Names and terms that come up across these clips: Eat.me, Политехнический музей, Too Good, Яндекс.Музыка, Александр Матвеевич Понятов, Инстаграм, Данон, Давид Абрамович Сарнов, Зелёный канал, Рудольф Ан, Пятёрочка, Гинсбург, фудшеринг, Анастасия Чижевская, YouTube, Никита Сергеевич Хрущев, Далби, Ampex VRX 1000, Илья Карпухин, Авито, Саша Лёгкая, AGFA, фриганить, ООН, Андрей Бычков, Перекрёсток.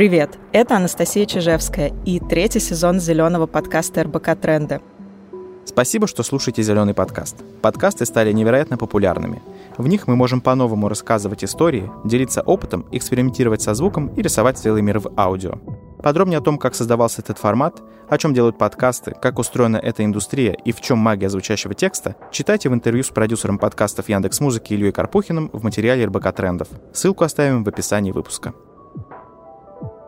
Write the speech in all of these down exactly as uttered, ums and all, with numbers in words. Привет, это Анастасия Чижевская и третий сезон «Зелёного» подкаста эр бэ ка «Тренды». Спасибо, что слушаете «Зелёный» подкаст. Подкасты стали невероятно популярными. В них мы можем по-новому рассказывать истории, делиться опытом, экспериментировать со звуком и рисовать целый мир в аудио. Подробнее о том, как создавался этот формат, о чем делают подкасты, как устроена эта индустрия и в чем магия звучащего текста, читайте в интервью с продюсером подкастов Яндекс.Музыки Ильей Карпухиным в материале эр бэ ка Трендов. Ссылку оставим в описании выпуска.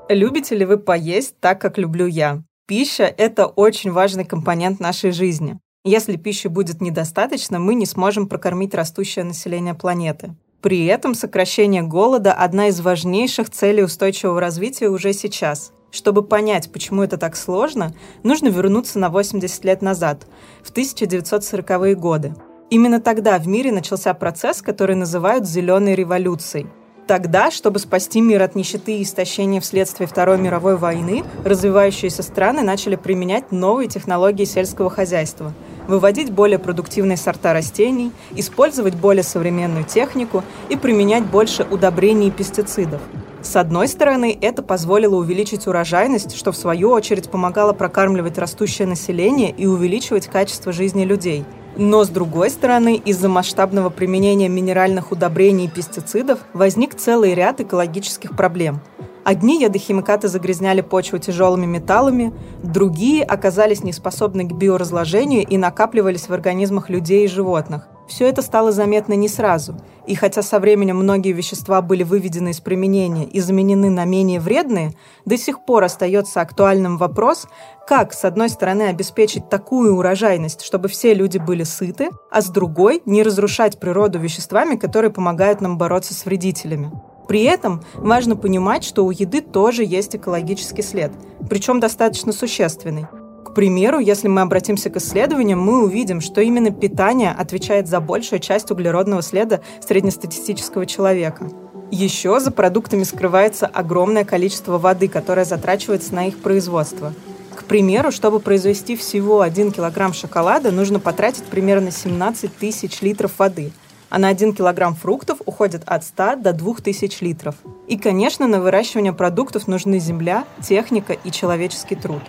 Любите ли вы поесть так, как люблю я? Пища – это очень важный компонент нашей жизни. Если пищи будет недостаточно, мы не сможем прокормить растущее население планеты. При этом сокращение голода – одна из важнейших целей устойчивого развития уже сейчас. Чтобы понять, почему это так сложно, нужно вернуться на восемьдесят лет назад, в тысяча девятьсот сороковые годы. Именно тогда в мире начался процесс, который называют «зеленой революцией». Тогда, чтобы спасти мир от нищеты и истощения вследствие Второй мировой войны, развивающиеся страны начали применять новые технологии сельского хозяйства, выводить более продуктивные сорта растений, использовать более современную технику и применять больше удобрений и пестицидов. С одной стороны, это позволило увеличить урожайность, что в свою очередь помогало прокармливать растущее население и увеличивать качество жизни людей. Но, с другой стороны, из-за масштабного применения минеральных удобрений и пестицидов возник целый ряд экологических проблем. Одни ядохимикаты загрязняли почву тяжелыми металлами, другие оказались неспособны к биоразложению и накапливались в организмах людей и животных. Все это стало заметно не сразу. И хотя со временем многие вещества были выведены из применения и заменены на менее вредные, до сих пор остается актуальным вопрос, как, с одной стороны, обеспечить такую урожайность, чтобы все люди были сыты, а с другой – не разрушать природу веществами, которые помогают нам бороться с вредителями. При этом важно понимать, что у еды тоже есть экологический след, причем достаточно существенный. К примеру, если мы обратимся к исследованиям, мы увидим, что именно питание отвечает за большую часть углеродного следа среднестатистического человека. Еще за продуктами скрывается огромное количество воды, которое затрачивается на их производство. К примеру, чтобы произвести всего один килограмм шоколада, нужно потратить примерно семнадцать тысяч литров воды, а на один килограмм фруктов уходит от ста до двух тысяч литров. И, конечно, на выращивание продуктов нужны земля, техника и человеческий труд.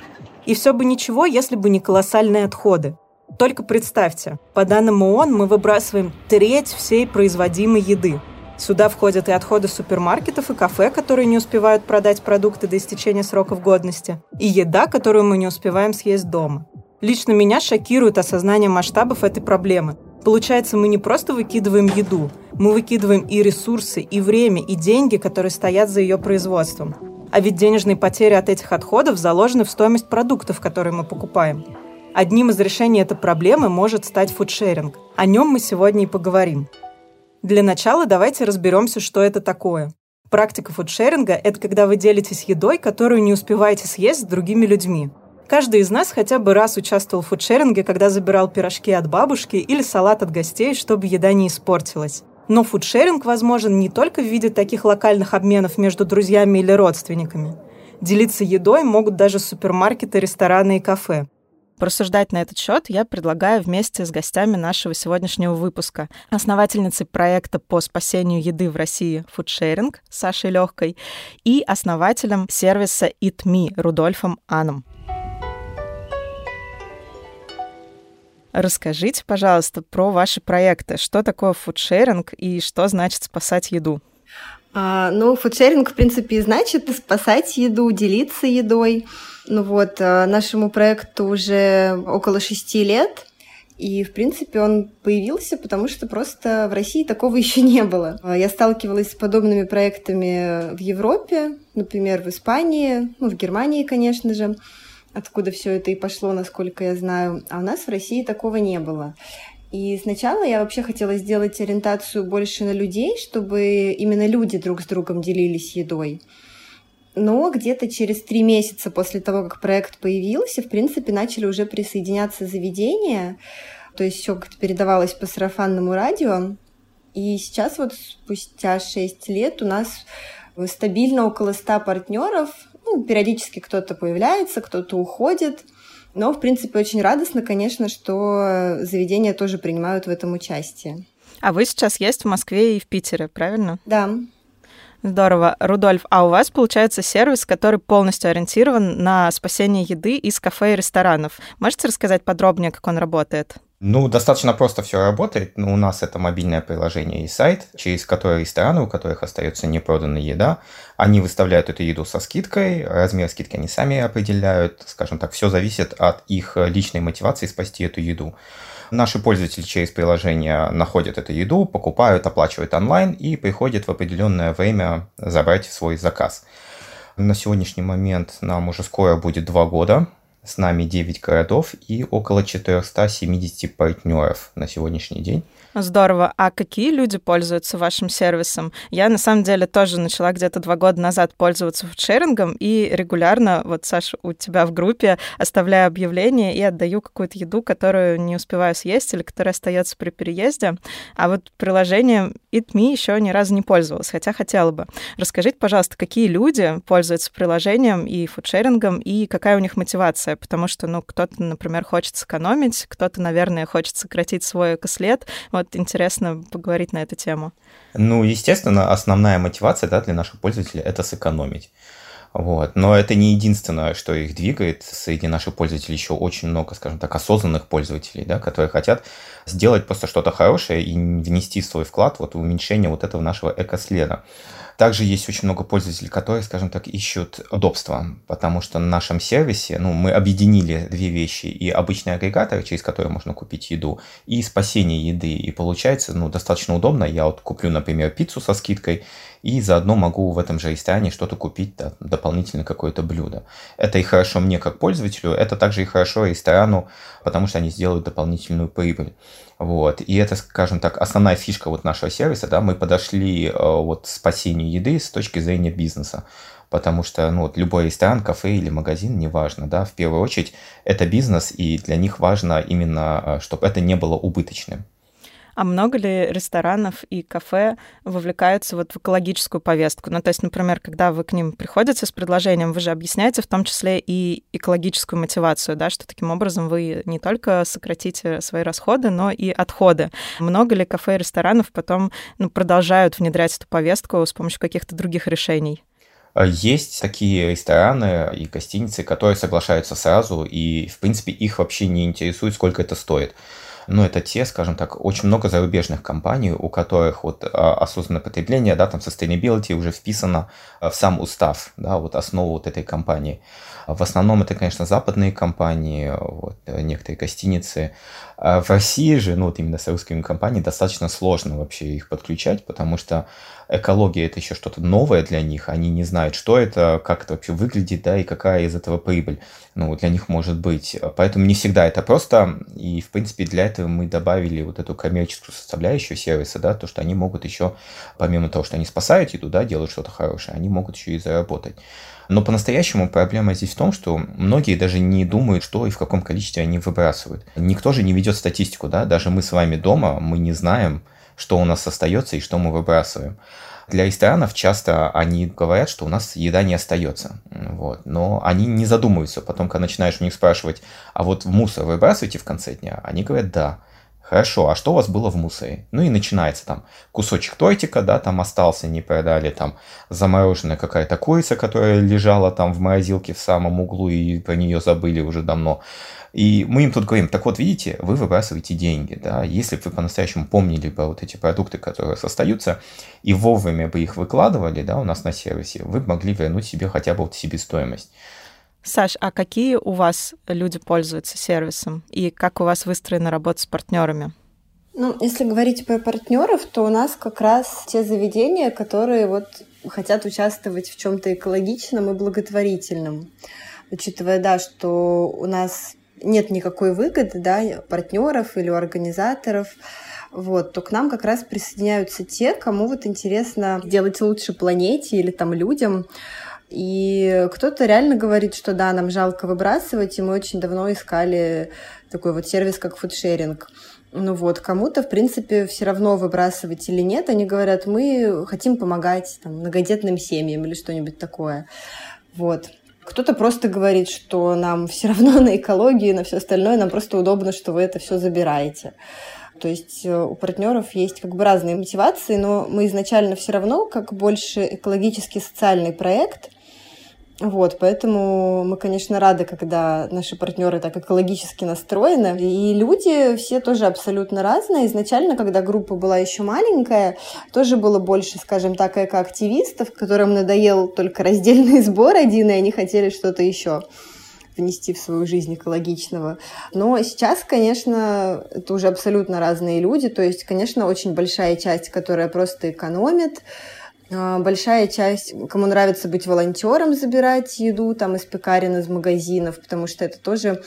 И все бы ничего, если бы не колоссальные отходы. Только представьте, по данным ООН мы выбрасываем треть всей производимой еды. Сюда входят и отходы супермаркетов и кафе, которые не успевают продать продукты до истечения сроков годности, и еда, которую мы не успеваем съесть дома. Лично меня шокирует осознание масштабов этой проблемы. Получается, мы не просто выкидываем еду, мы выкидываем и ресурсы, и время, и деньги, которые стоят за ее производством. А ведь денежные потери от этих отходов заложены в стоимость продуктов, которые мы покупаем. Одним из решений этой проблемы может стать фудшеринг. О нем мы сегодня и поговорим. Для начала давайте разберемся, что это такое. Практика фудшеринга – это когда вы делитесь едой, которую не успеваете съесть с другими людьми. Каждый из нас хотя бы раз участвовал в фудшеринге, когда забирал пирожки от бабушки или салат от гостей, чтобы еда не испортилась. Но фудшеринг возможен не только в виде таких локальных обменов между друзьями или родственниками. Делиться едой могут даже супермаркеты, рестораны и кафе. Порассуждать на этот счет я предлагаю вместе с гостями нашего сегодняшнего выпуска, основательницей проекта по спасению еды в России «Фудшеринг» Сашей Лёгкой и основателем сервиса «Eat.me» Рудольфом Аном. Расскажите, пожалуйста, про ваши проекты. Что такое фудшеринг и что значит спасать еду? А, ну, фудшеринг, в принципе, значит спасать еду, делиться едой. Ну вот, нашему проекту уже около шести лет. И, в принципе, он появился, потому что просто в России такого еще не было. Я сталкивалась с подобными проектами в Европе, например, в Испании, ну, в Германии, конечно же, откуда все это и пошло, насколько я знаю, а у нас в России такого не было. И сначала я вообще хотела сделать ориентацию больше на людей, чтобы именно люди друг с другом делились едой. Но где-то через три месяца после того, как проект появился, в принципе, начали уже присоединяться заведения, то есть все как-то передавалось по сарафанному радио. И сейчас вот спустя шесть лет у нас стабильно около ста партнеров. Ну, периодически кто-то появляется, кто-то уходит. Но, в принципе, очень радостно, конечно, что заведения тоже принимают в этом участие. А вы сейчас есть в Москве и в Питере, правильно? Да. Здорово. Рудольф, а у вас получается сервис, который полностью ориентирован на спасение еды из кафе и ресторанов. Можете рассказать подробнее, как он работает? Ну, достаточно просто все работает. Ну, у нас это мобильное приложение и сайт, через которое рестораны, у которых остается непроданная еда, они выставляют эту еду со скидкой, размер скидки они сами определяют, скажем так, все зависит от их личной мотивации спасти эту еду. Наши пользователи через приложение находят эту еду, покупают, оплачивают онлайн и приходят в определенное время забрать свой заказ. На сегодняшний момент нам уже скоро будет два года. С нами девять городов и около четыреста семьдесят партнеров на сегодняшний день. Здорово. А какие люди пользуются вашим сервисом? Я, на самом деле, тоже начала где-то два года назад пользоваться фудшерингом и регулярно, вот, Саша, у тебя в группе оставляю объявление и отдаю какую-то еду, которую не успеваю съесть или которая остается при переезде. А вот приложением Eat.me еще ни разу не пользовалась, хотя хотела бы. Расскажите, пожалуйста, какие люди пользуются приложением и фудшерингом и какая у них мотивация? Потому что, ну, кто-то, например, хочет сэкономить, кто-то, наверное, хочет сократить свой экослед. Вот интересно поговорить на эту тему. Ну, естественно, основная мотивация, да, для наших пользователей – это сэкономить. Вот. Но это не единственное, что их двигает. Среди наших пользователей еще очень много, скажем так, осознанных пользователей, да, которые хотят сделать просто что-то хорошее и внести свой вклад вот, в уменьшение вот этого нашего экоследа. Также есть очень много пользователей, которые, скажем так, ищут удобства, потому что на нашем сервисе, ну, мы объединили две вещи, и обычный агрегатор, через который можно купить еду, и спасение еды, и получается, ну, достаточно удобно. Я вот куплю, например, пиццу со скидкой, и заодно могу в этом же ресторане что-то купить, да, дополнительно какое-то блюдо. Это и хорошо мне как пользователю, это также и хорошо ресторану, потому что они сделают дополнительную прибыль. Вот. И это, скажем так, основная фишка вот нашего сервиса, да, мы подошли вот к спасению еды с точки зрения бизнеса, потому что, ну, вот любой ресторан, кафе или магазин, неважно, да, в первую очередь это бизнес, и для них важно именно, чтобы это не было убыточным. А много ли ресторанов и кафе вовлекаются вот в экологическую повестку? Ну, то есть, например, когда вы к ним приходите с предложением, вы же объясняете в том числе и экологическую мотивацию, да, что таким образом вы не только сократите свои расходы, но и отходы. Много ли кафе и ресторанов потом, ну, продолжают внедрять эту повестку с помощью каких-то других решений? Есть такие рестораны и гостиницы, которые соглашаются сразу, и, в принципе, их вообще не интересует, сколько это стоит. Но это те, скажем так, очень много зарубежных компаний, у которых вот осознанное потребление, да, там sustainability уже вписано в сам устав, да, вот основу вот этой компании. В основном это, конечно, западные компании, вот, некоторые гостиницы. А в России же, ну вот именно с русскими компаниями достаточно сложно вообще их подключать, потому что экология – это еще что-то новое для них, они не знают, что это, как это вообще выглядит, да, и какая из этого прибыль, ну, для них может быть. Поэтому не всегда это просто, и, в принципе, для этого мы добавили вот эту коммерческую составляющую сервиса, да, то, что они могут еще, помимо того, что они спасают еду, да, делают что-то хорошее, они могут еще и заработать. Но по-настоящему проблема здесь в том, что многие даже не думают, что и в каком количестве они выбрасывают. Никто же не ведет статистику, да, даже мы с вами дома, мы не знаем, что у нас остается и что мы выбрасываем. Для ресторанов часто они говорят, что у нас еда не остается, вот. Но они не задумываются. Потом, когда начинаешь у них спрашивать, а вот в мусор выбрасываете в конце дня? Они говорят, да. Хорошо, а что у вас было в мусоре? Ну и начинается там кусочек тортика, да, там остался, не продали, там замороженная какая-то курица, которая лежала там в морозилке в самом углу, и про нее забыли уже давно. И мы им тут говорим, так вот, видите, вы выбрасываете деньги, да, если бы вы по-настоящему помнили про вот эти продукты, которые остаются, и вовремя бы их выкладывали, да, у нас на сервисе, вы могли вернуть себе хотя бы вот себестоимость. Саш, а какие у вас люди пользуются сервисом и как у вас выстроена работа с партнерами? Ну, если говорить про партнеров, то у нас как раз те заведения, которые вот хотят участвовать в чем-то экологичном и благотворительном, учитывая, да, что у нас нет никакой выгоды, да, партнеров или организаторов. Вот, то к нам как раз присоединяются те, кому вот интересно делать лучше планете или там людям. И кто-то реально говорит, что да, нам жалко выбрасывать, и мы очень давно искали такой вот сервис, как фудшеринг. Ну вот, кому-то, в принципе, все равно выбрасывать или нет, они говорят, мы хотим помогать там, многодетным семьям или что-нибудь такое. Вот. Кто-то просто говорит, что нам все равно на экологию и на все остальное, нам просто удобно, что вы это все забираете. То есть у партнеров есть как бы разные мотивации, но мы изначально все равно как больше экологический социальный проект. Вот, поэтому мы, конечно, рады, когда наши партнеры так экологически настроены. И люди все тоже абсолютно разные. Изначально, когда группа была еще маленькая, тоже было больше, скажем так, экоактивистов, которым надоел только раздельный сбор один, и они хотели что-то еще внести в свою жизнь экологичного. Но сейчас, конечно, это уже абсолютно разные люди. То есть, конечно, очень большая часть, которая просто экономит, большая часть, кому нравится быть волонтером, забирать еду там из пекарен, из магазинов, потому что это тоже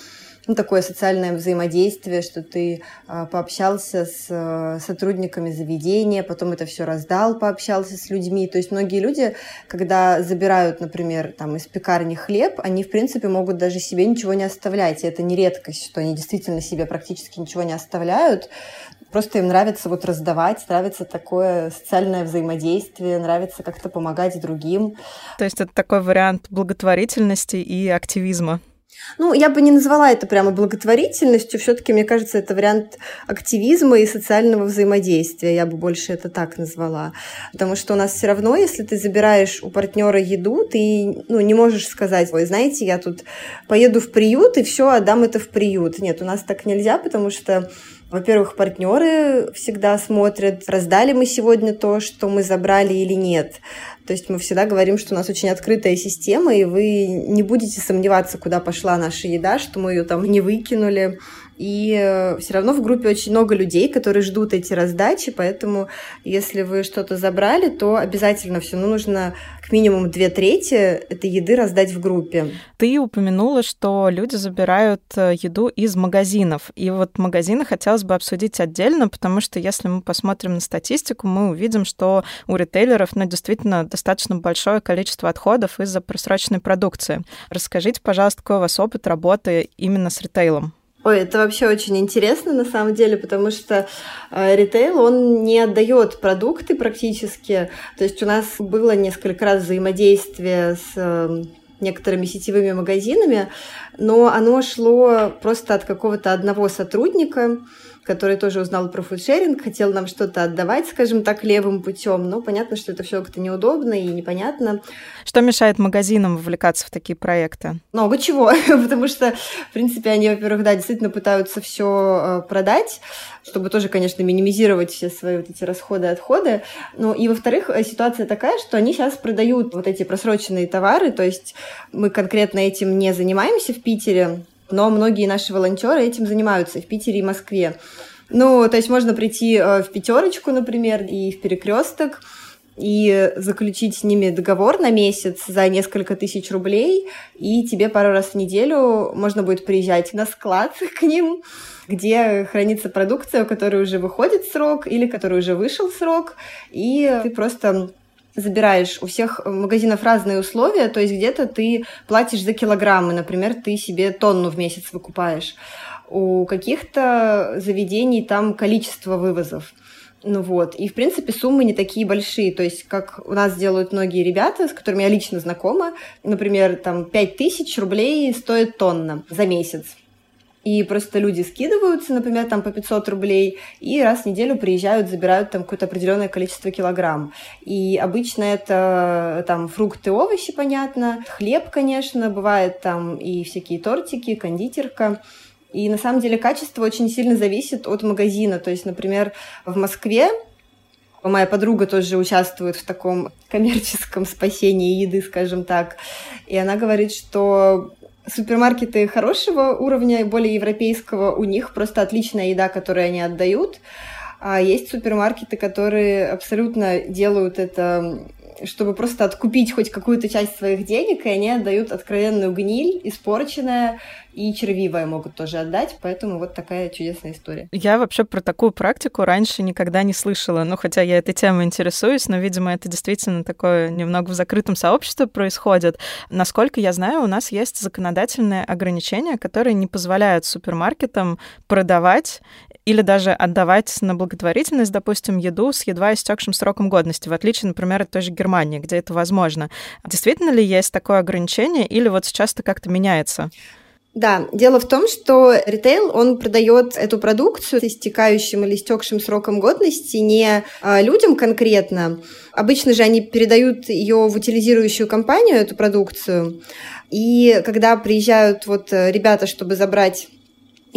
ну, такое социальное взаимодействие, что ты пообщался с сотрудниками заведения, потом это все раздал, пообщался с людьми. То есть многие люди, когда забирают, например, там, из пекарни хлеб, они, в принципе, могут даже себе ничего не оставлять. И это не редкость, что они действительно себе практически ничего не оставляют. Просто им нравится вот раздавать, нравится такое социальное взаимодействие, нравится как-то помогать другим. То есть это такой вариант благотворительности и активизма. Ну, я бы не назвала это прямо благотворительностью. Все-таки, мне кажется, это вариант активизма и социального взаимодействия. Я бы больше это так назвала. Потому что у нас все равно, если ты забираешь у партнера еду, ты ну, не можешь сказать: ой, знаете, я тут поеду в приют и все, отдам это в приют. Нет, у нас так нельзя, потому что, во-первых, партнеры всегда смотрят, раздали мы сегодня то, что мы забрали или нет. То есть мы всегда говорим, что у нас очень открытая система, и вы не будете сомневаться, куда пошла наша еда, что мы ее там не выкинули. И все равно в группе очень много людей, которые ждут эти раздачи, поэтому если вы что-то забрали, то обязательно все, ну, нужно как минимум две трети этой еды раздать в группе. Ты упомянула, что люди забирают еду из магазинов, и вот магазины хотелось бы обсудить отдельно, потому что если мы посмотрим на статистику, мы увидим, что у ритейлеров, ну, действительно достаточно большое количество отходов из-за просроченной продукции. Расскажите, пожалуйста, какой у вас опыт работы именно с ритейлом? Ой, это вообще очень интересно на самом деле, потому что э, ритейл, он не отдает продукты практически. То есть у нас было несколько раз взаимодействие с э, некоторыми сетевыми магазинами, но оно шло просто от какого-то одного сотрудника, который тоже узнал про фудшеринг, хотел нам что-то отдавать, скажем так, левым путем. Но понятно, что это все как-то неудобно и непонятно. Что мешает магазинам вовлекаться в такие проекты? Много чего, потому что, в принципе, они, во-первых, да, действительно пытаются все продать, чтобы тоже, конечно, минимизировать все свои вот эти расходы и отходы. Ну и, во-вторых, ситуация такая, что они сейчас продают вот эти просроченные товары, то есть мы конкретно этим не занимаемся в Питере, но многие наши волонтеры этим занимаются в Питере и Москве. Ну, то есть можно прийти в Пятёрочку, например, и в Перекрёсток, и заключить с ними договор на месяц за несколько тысяч рублей, и тебе пару раз в неделю можно будет приезжать на склад к ним, где хранится продукция, у которой уже выходит срок или который уже вышел срок, и ты просто забираешь. У всех магазинов разные условия, то есть где-то ты платишь за килограммы, например, ты себе тонну в месяц выкупаешь. У каких-то заведений там количество вывозов. Ну вот. И, в принципе, суммы не такие большие. То есть, как у нас делают многие ребята, с которыми я лично знакома, например, там пять тысяч рублей стоит тонна за месяц. И просто люди скидываются, например, там по пятьсот рублей, и раз в неделю приезжают, забирают там какое-то определенное количество килограмм. И обычно это там фрукты, овощи, понятно, хлеб, конечно, бывает там и всякие тортики, кондитерка. И на самом деле качество очень сильно зависит от магазина. То есть, например, в Москве моя подруга тоже участвует в таком коммерческом спасении еды, скажем так. И она говорит, что супермаркеты хорошего уровня, более европейского, у них просто отличная еда, которую они отдают. А есть супермаркеты, которые абсолютно делают это, чтобы просто откупить хоть какую-то часть своих денег, и они отдают откровенную гниль, испорченная, и червивое могут тоже отдать, поэтому вот такая чудесная история. Я вообще про такую практику раньше никогда не слышала, ну, хотя я этой темой интересуюсь, но, видимо, это действительно такое немного в закрытом сообществе происходит. Насколько я знаю, у нас есть законодательные ограничения, которые не позволяют супермаркетам продавать или даже отдавать на благотворительность, допустим, еду с едва истекшим сроком годности, в отличие, например, от той же Германии, где это возможно. Действительно ли есть такое ограничение, или вот сейчас это как-то меняется? Да, дело в том, что ритейл, он продает эту продукцию с истекающим или истекшим сроком годности не людям конкретно. Обычно же они передают ее в утилизирующую компанию, эту продукцию. И когда приезжают вот ребята, чтобы забрать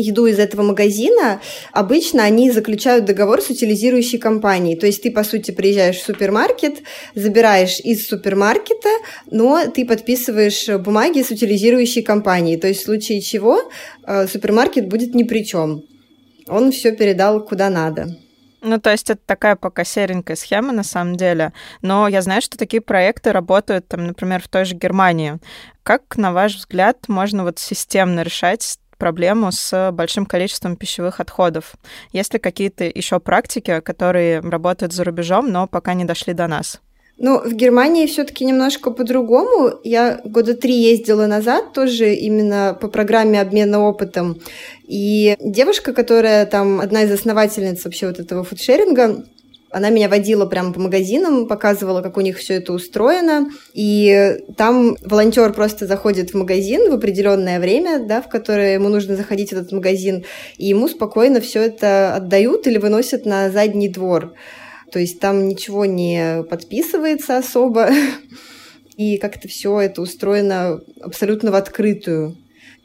еду из этого магазина, обычно они заключают договор с утилизирующей компанией. То есть ты, по сути, приезжаешь в супермаркет, забираешь из супермаркета, но ты подписываешь бумаги с утилизирующей компанией. То есть в случае чего супермаркет будет ни при чем. Он все передал куда надо. Ну, то есть это такая пока серенькая схема на самом деле. Но я знаю, что такие проекты работают, там, например, в той же Германии. Как, на ваш взгляд, можно вот системно решать проблему с большим количеством пищевых отходов? Есть ли какие-то еще практики, которые работают за рубежом, но пока не дошли до нас? Ну, в Германии все-таки немножко по-другому. Я года три ездила назад тоже именно по программе обмена опытом. И девушка, которая там одна из основательниц вообще вот этого фудшеринга, она меня водила прямо по магазинам, показывала, как у них все это устроено. И там волонтер просто заходит в магазин в определенное время, да, в которое ему нужно заходить в этот магазин, и ему спокойно все это отдают или выносят на задний двор. То есть там ничего не подписывается особо, и как-то все это устроено абсолютно в открытую.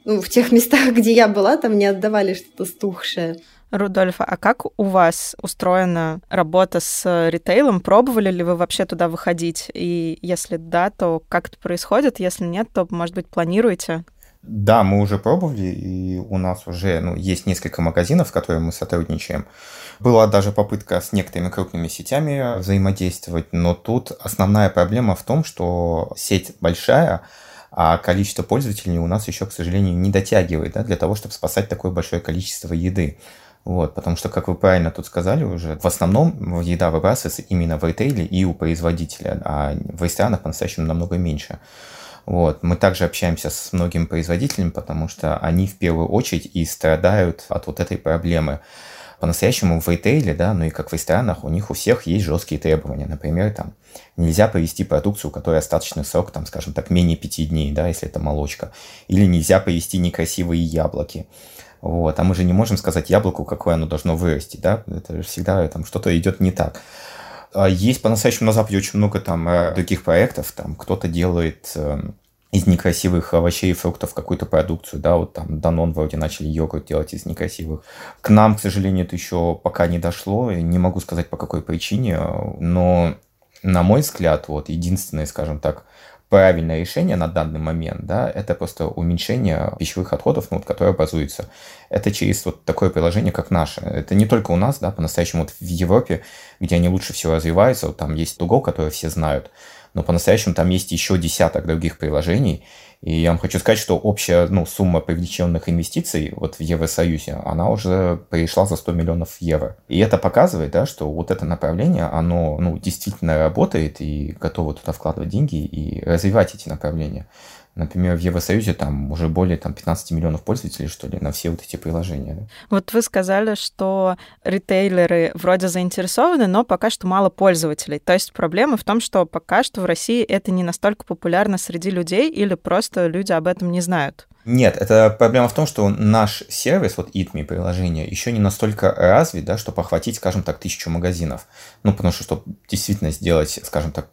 Ну, в тех местах, где я была, там не отдавали что-то стухшее. Рудольф, а как у вас устроена работа с ритейлом? Пробовали ли вы вообще туда выходить? И если да, то как это происходит? Если нет, то, может быть, планируете? Да, мы уже пробовали, и у нас уже ну, есть несколько магазинов, с которыми мы сотрудничаем. Была даже попытка с некоторыми крупными сетями взаимодействовать, но тут основная проблема в том, что сеть большая, а количество пользователей у нас еще, к сожалению, не дотягивает, да, для того, чтобы спасать такое большое количество еды. Вот, потому что, как вы правильно тут сказали уже, в основном еда выбрасывается именно в ритейле и у производителя, а в ресторанах по-настоящему намного меньше. Вот. Мы также общаемся с многими производителями, потому что они в первую очередь и страдают от вот этой проблемы. По-настоящему в ритейле, да, ну и как в ресторанах, у них у всех есть жесткие требования. Например, там нельзя привезти продукцию, у которой остаточный срок, там, скажем так, менее пяти дней, да, если это молочка. Или нельзя привезти некрасивые яблоки. Вот. А мы же не можем сказать яблоку, какое оно должно вырасти, да? Это же всегда там что-то идет не так. Есть по-настоящему на Западе очень много там других проектов. Там кто-то делает из некрасивых овощей и фруктов какую-то продукцию, да, вот там Данон вроде начали йогурт делать из некрасивых. К нам, к сожалению, это еще пока не дошло, не могу сказать по какой причине, но, на мой взгляд, вот единственное, скажем так, правильное решение на данный момент, да, это просто уменьшение пищевых отходов, ну, вот, которые образуются. Это через вот такое приложение, как наше. Это не только у нас, да, по-настоящему вот в Европе, где они лучше всего развиваются, вот там есть Too Good, который все знают, но по-настоящему там есть еще десяток других приложений, и я вам хочу сказать, что общая ну, сумма привлеченных инвестиций вот в Евросоюзе, она уже перешла за сто миллионов евро. И это показывает, да, что вот это направление, оно ну, действительно работает и готово туда вкладывать деньги и развивать эти направления. Например, в Евросоюзе там уже более там, пятнадцать миллионов пользователей, что ли, на все вот эти приложения. Да? Вот вы сказали, что ритейлеры вроде заинтересованы, но пока что мало пользователей. То есть проблема в том, что пока что в России это не настолько популярно среди людей или просто люди об этом не знают. Нет, это проблема в том, что наш сервис, вот Eat.me приложение, еще не настолько развит, да, чтобы охватить, скажем так, тысячу магазинов. Ну, потому что, чтобы действительно сделать, скажем так,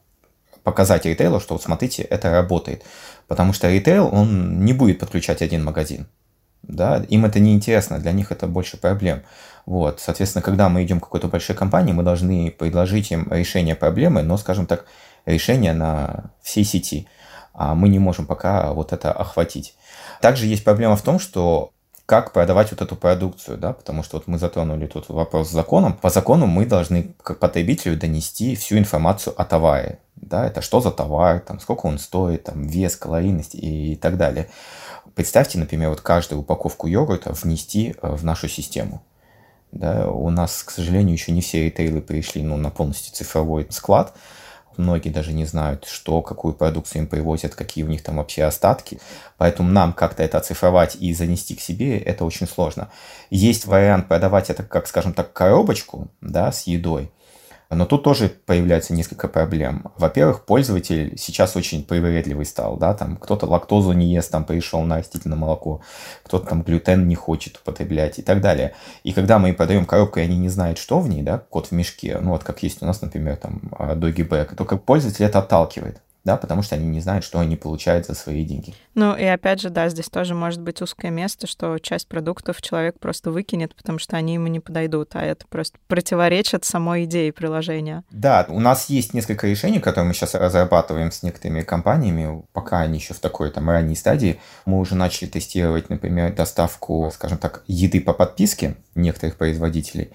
показать ритейлу, что вот смотрите, это работает. Потому что ритейл, он не будет подключать один магазин. Да? Им это неинтересно, для них это больше проблем. Вот. Соответственно, когда мы идем к какой-то большой компании, мы должны предложить им решение проблемы, но, скажем так, решение на всей сети. А мы не можем пока вот это охватить. Также есть проблема в том, что как продавать вот эту продукцию, да, потому что вот мы затронули тут вопрос с законом. По закону мы должны к потребителю донести всю информацию о товаре, да, это что за товар, там, сколько он стоит, там, вес, калорийность и, и так далее. Представьте, например, вот каждую упаковку йогурта внести в нашу систему. Да, у нас, к сожалению, еще не все ритейлы перешли, ну, на полностью цифровой склад. Многие даже не знают, что, какую продукцию им привозят, какие у них там вообще остатки. Поэтому нам как-то это оцифровать и занести к себе, это очень сложно. Есть вариант продавать это как, скажем так, коробочку, да, с едой. Но тут тоже появляется несколько проблем. Во-первых, пользователь сейчас очень привередливый стал, да, там кто-то лактозу не ест, там перешел на растительное молоко, кто-то там глютен не хочет употреблять и так далее. И когда мы продаем коробку, и они не знают, что в ней, да, кот в мешке, ну вот как есть у нас, например, там Doggy Bag, то как пользователь это отталкивает. Да, потому что они не знают, что они получают за свои деньги. Ну и опять же, да, здесь тоже может быть узкое место, что часть продуктов человек просто выкинет, потому что они ему не подойдут, а это просто противоречит самой идее приложения. Да, у нас есть несколько решений, которые мы сейчас разрабатываем с некоторыми компаниями, пока они еще в такой там ранней стадии. Мы уже начали тестировать, например, доставку, скажем так, еды по подписке некоторых производителей,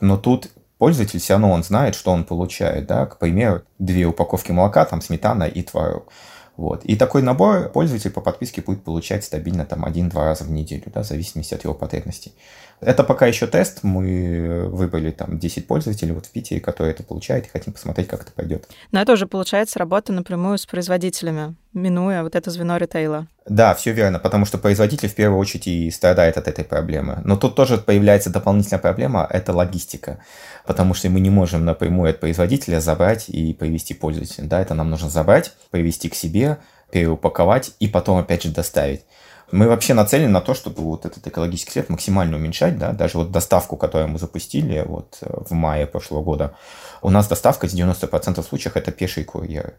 но тут... Пользователь все равно он знает, что он получает, да, к примеру, две упаковки молока, там сметана и творог. Вот. И такой набор пользователь по подписке будет получать стабильно там один-два раза в неделю, да, в зависимости от его потребностей. Это пока еще тест, мы выбрали там десять пользователей вот в Питере, которые это получают, и хотим посмотреть, как это пойдет. Но это уже получается работа напрямую с производителями, минуя вот это звено ритейла. Да, все верно, потому что производитель в первую очередь и страдает от этой проблемы. Но тут тоже появляется дополнительная проблема – это логистика, потому что мы не можем напрямую от производителя забрать и привести пользователя. Да, это нам нужно забрать, привести к себе, переупаковать и потом опять же доставить. Мы вообще нацелены на то, чтобы вот этот экологический след максимально уменьшать, да, даже вот доставку, которую мы запустили вот в мае прошлого года, у нас доставка в девяносто процентов случаев это пешие курьеры,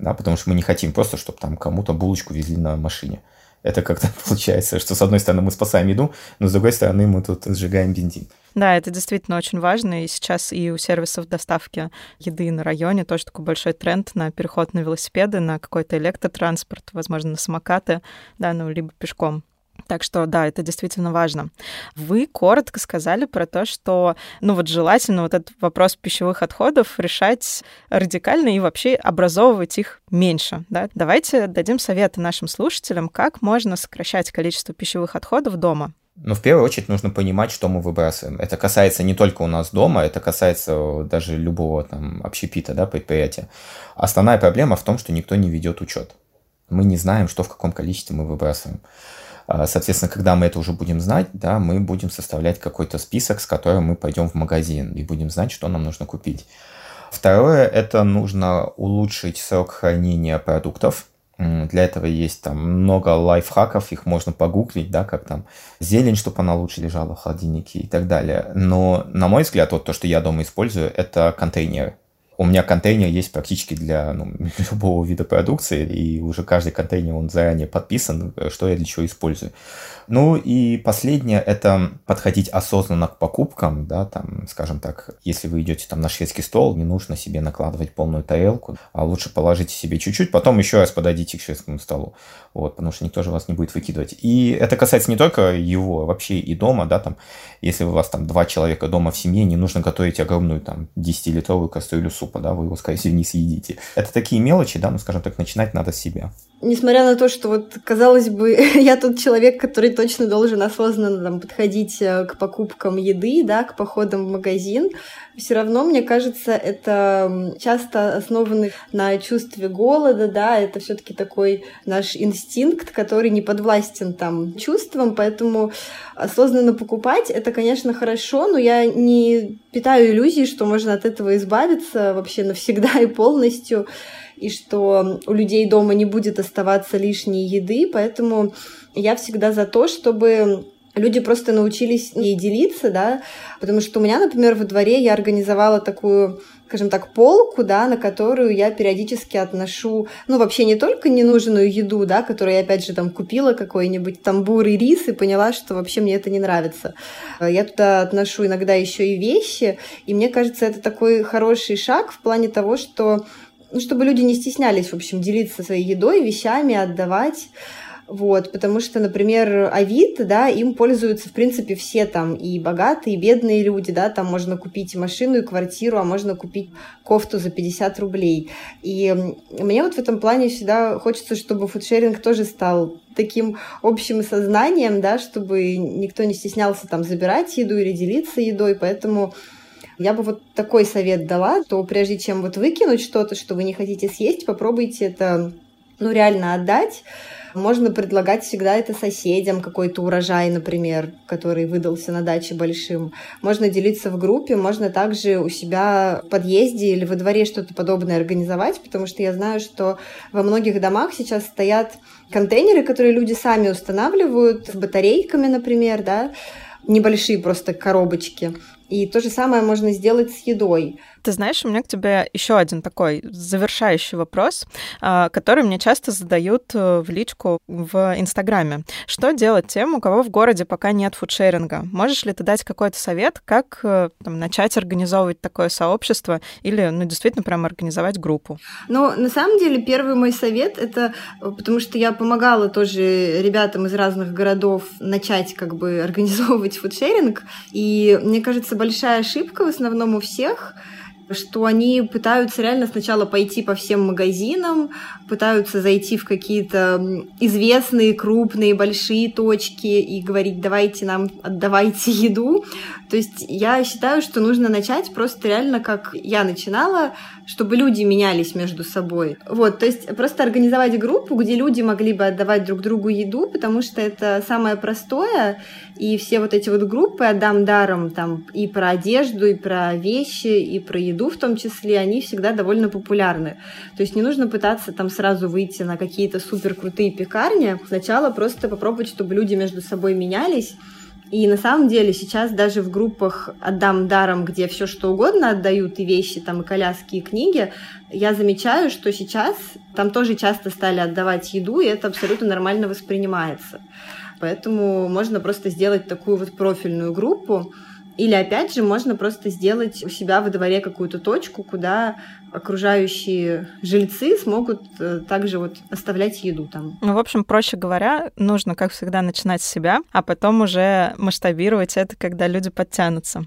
да, потому что мы не хотим просто, чтобы там кому-то булочку везли на машине. Это как-то получается, что с одной стороны мы спасаем еду, но с другой стороны мы тут сжигаем бензин. Да, это действительно очень важно, и сейчас и у сервисов доставки еды на районе тоже такой большой тренд на переход на велосипеды, на какой-то электротранспорт, возможно, на самокаты, да, ну, либо пешком. Так что, да, это действительно важно. Вы коротко сказали про то, что, ну вот желательно вот этот вопрос пищевых отходов решать радикально и вообще образовывать их меньше, да? Давайте дадим советы нашим слушателям, как можно сокращать количество пищевых отходов дома. Ну, в первую очередь нужно понимать, что мы выбрасываем. Это касается не только у нас дома, это касается даже любого там общепита, да, предприятия. Основная проблема в том, что никто не ведет учет. Мы не знаем, что в каком количестве мы выбрасываем. Соответственно, когда мы это уже будем знать, да, мы будем составлять какой-то список, с которым мы пойдем в магазин и будем знать, что нам нужно купить. Второе, это нужно улучшить срок хранения продуктов. Для этого есть там много лайфхаков, их можно погуглить, да, как там зелень, чтобы она лучше лежала в холодильнике и так далее. Но, на мой взгляд, вот то, что я дома использую, это контейнеры. У меня контейнер есть практически для ну, любого вида продукции, и уже каждый контейнер, он заранее подписан, что я для чего использую. Ну и последнее, это подходить осознанно к покупкам, да, там, скажем так, если вы идете там на шведский стол, не нужно себе накладывать полную тарелку, а лучше положите себе чуть-чуть, потом еще раз подойдите к шведскому столу, вот, потому что никто же вас не будет выкидывать. И это касается не только его, вообще и дома, да, там, если у вас там два человека дома в семье, не нужно готовить огромную там десятилитровую кастрюлю супа. Да, вы его, скорее всего, не съедите. Это такие мелочи, да, ну, скажем так, начинать надо с себя. Несмотря на то, что, вот, казалось бы, я тот человек, который точно должен осознанно там, подходить к покупкам еды, да, к походам в магазин, все равно, мне кажется, это часто основано на чувстве голода, да, это все-таки такой наш инстинкт, который не подвластен там чувствам, поэтому осознанно покупать, это, конечно, хорошо, но я не питаю иллюзий, что можно от этого избавиться вообще навсегда и полностью, и что у людей дома не будет оставаться лишней еды, поэтому я всегда за то, чтобы люди просто научились ей делиться, да, потому что у меня, например, во дворе я организовала такую, скажем так, полку, да, на которую я периодически отношу, ну, вообще не только ненужную еду, да, которую я, опять же, там, купила какой-нибудь тамбур и рис и поняла, что вообще мне это не нравится. Я туда отношу иногда еще и вещи, и мне кажется, это такой хороший шаг в плане того, что, ну, чтобы люди не стеснялись, в общем, делиться своей едой, вещами, отдавать. Вот, потому что, например, Авито, да, им пользуются, в принципе, все там и богатые, и бедные люди, да, там можно купить и машину, и квартиру, а можно купить кофту за пятьдесят рублей. И мне вот в этом плане всегда хочется, чтобы фудшеринг тоже стал таким общим сознанием, да, чтобы никто не стеснялся там забирать еду или делиться едой, поэтому... Я бы вот такой совет дала, то прежде чем вот выкинуть что-то, что вы не хотите съесть, попробуйте это, ну, реально отдать, Можно предлагать всегда это соседям, какой-то урожай, например, который выдался на даче большим. Можно делиться в группе, можно также у себя в подъезде или во дворе что-то подобное организовать, потому что я знаю, что во многих домах сейчас стоят контейнеры, которые люди сами устанавливают с батарейками, например, да, небольшие просто коробочки. И то же самое можно сделать с едой. Ты знаешь, у меня к тебе еще один такой завершающий вопрос, который мне часто задают в личку в Инстаграме. Что делать тем, у кого в городе пока нет фудшеринга? Можешь ли ты дать какой-то совет, как там, начать организовывать такое сообщество или ну, действительно прям организовать группу? Ну, на самом деле, первый мой совет, это потому что я помогала тоже ребятам из разных городов начать как бы организовывать фудшеринг, и мне кажется, большая ошибка в основном у всех, что они пытаются реально сначала пойти по всем магазинам, пытаются зайти в какие-то известные, крупные, большие точки и говорить: давайте нам, отдавайте еду. То есть я считаю, что нужно начать просто реально, как я начинала, чтобы люди менялись между собой. Вот, то есть просто организовать группу, где люди могли бы отдавать друг другу еду, потому что это самое простое, и все вот эти вот группы «Отдам даром», там и про одежду, и про вещи, и про еду, в том числе, они всегда довольно популярны. То есть не нужно пытаться там сразу выйти на какие-то суперкрутые пекарни. Сначала просто попробовать, чтобы люди между собой менялись. И на самом деле сейчас даже в группах «Отдам даром», где все что угодно отдают, и вещи, там, и коляски, и книги, я замечаю, что сейчас там тоже часто стали отдавать еду, и это абсолютно нормально воспринимается. Поэтому можно просто сделать такую вот профильную группу. Или, опять же, можно просто сделать у себя во дворе какую-то точку, куда окружающие жильцы смогут также вот оставлять еду там. Ну, в общем, проще говоря, нужно, как всегда, начинать с себя, а потом уже масштабировать это, когда люди подтянутся.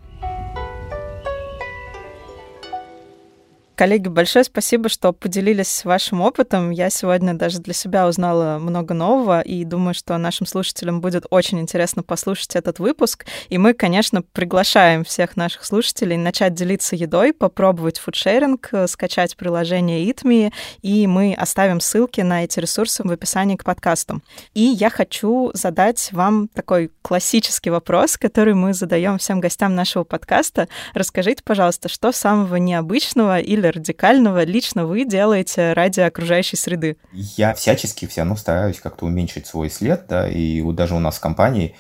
Коллеги, большое спасибо, что поделились вашим опытом. Я сегодня даже для себя узнала много нового, и думаю, что нашим слушателям будет очень интересно послушать этот выпуск. И мы, конечно, приглашаем всех наших слушателей начать делиться едой, попробовать фудшеринг, скачать приложение Eat.me, и мы оставим ссылки на эти ресурсы в описании к подкасту. И я хочу задать вам такой классический вопрос, который мы задаем всем гостям нашего подкаста. Расскажите, пожалуйста, что самого необычного или радикального лично вы делаете ради окружающей среды? Я всячески все равно стараюсь как-то уменьшить свой след, да, и вот даже у нас в компании,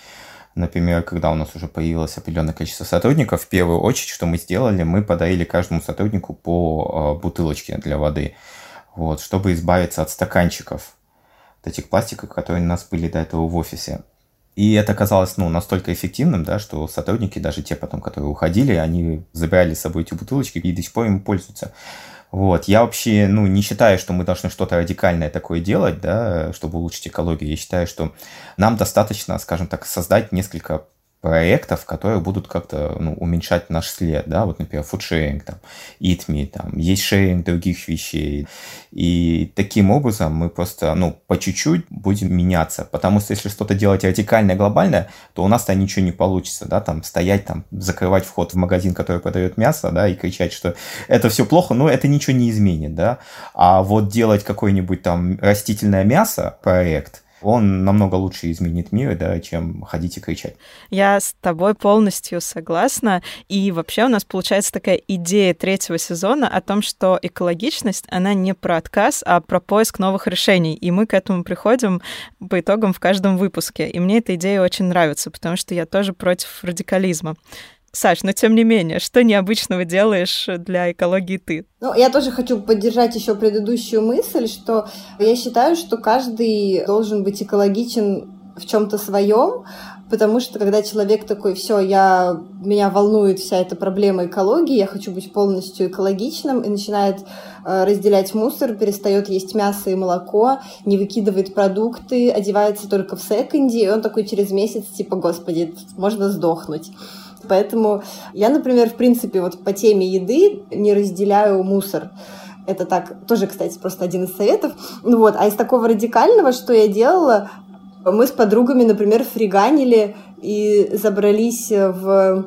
например, когда у нас уже появилось определенное количество сотрудников, в первую очередь, что мы сделали, мы подарили каждому сотруднику по бутылочке для воды, вот, чтобы избавиться от стаканчиков, от этих пластиков, которые у нас были до этого в офисе. И это оказалось, ну, настолько эффективным, да, что сотрудники, даже те потом, которые уходили, они забирали с собой эти бутылочки и до сих пор им пользуются. Вот, я вообще, ну, не считаю, что мы должны что-то радикальное такое делать, да, чтобы улучшить экологию. Я считаю, что нам достаточно, скажем так, создать несколько проектов, которые будут как-то, ну, уменьшать наш след, да, вот, например, фудшеринг, там, Eat.me, там, есть шеринг других вещей, и таким образом мы просто, ну, по чуть-чуть будем меняться, потому что если что-то делать радикальное, глобальное, то у нас-то ничего не получится, да, там, стоять, там, закрывать вход в магазин, который продает мясо, да, и кричать, что это все плохо, но это ничего не изменит, да, а вот делать какой-нибудь, там, растительное мясо проект, он намного лучше изменит мир, да, чем ходить и кричать. Я с тобой полностью согласна. И вообще у нас получается такая идея третьего сезона о том, что экологичность, она не про отказ, а про поиск новых решений. И мы к этому приходим по итогам в каждом выпуске. И мне эта идея очень нравится, потому что я тоже против радикализма. Саш, но тем не менее, что необычного делаешь для экологии ты? Ну, я тоже хочу поддержать еще предыдущую мысль, что я считаю, что каждый должен быть экологичен в чем-то своем, потому что когда человек такой: все, я, меня волнует вся эта проблема экологии, я хочу быть полностью экологичным, и начинает э, разделять мусор, перестает есть мясо и молоко, не выкидывает продукты, одевается только в секонде, и он такой через месяц типа: господи, можно сдохнуть. Поэтому я, например, в принципе, вот по теме еды не разделяю мусор. Это так, тоже, кстати, просто один из советов. Ну вот, а из такого радикального, что я делала, мы с подругами, например, фриганили и забрались в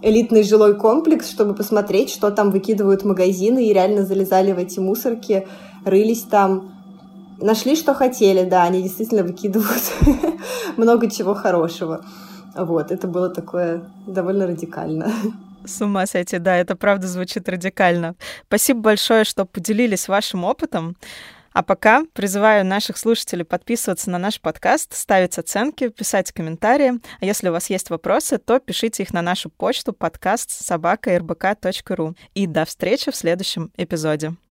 элитный жилой комплекс, чтобы посмотреть, что там выкидывают магазины, и реально залезали в эти мусорки, рылись там. Нашли, что хотели, да, они действительно выкидывают много чего хорошего. Вот, это было такое довольно радикально. С ума сойти, да, это правда звучит радикально. Спасибо большое, что поделились вашим опытом. А пока призываю наших слушателей подписываться на наш подкаст, ставить оценки, писать комментарии. А если у вас есть вопросы, то пишите их на нашу почту подкаст собака точка эр бэ ка точка ру. И до встречи в следующем эпизоде.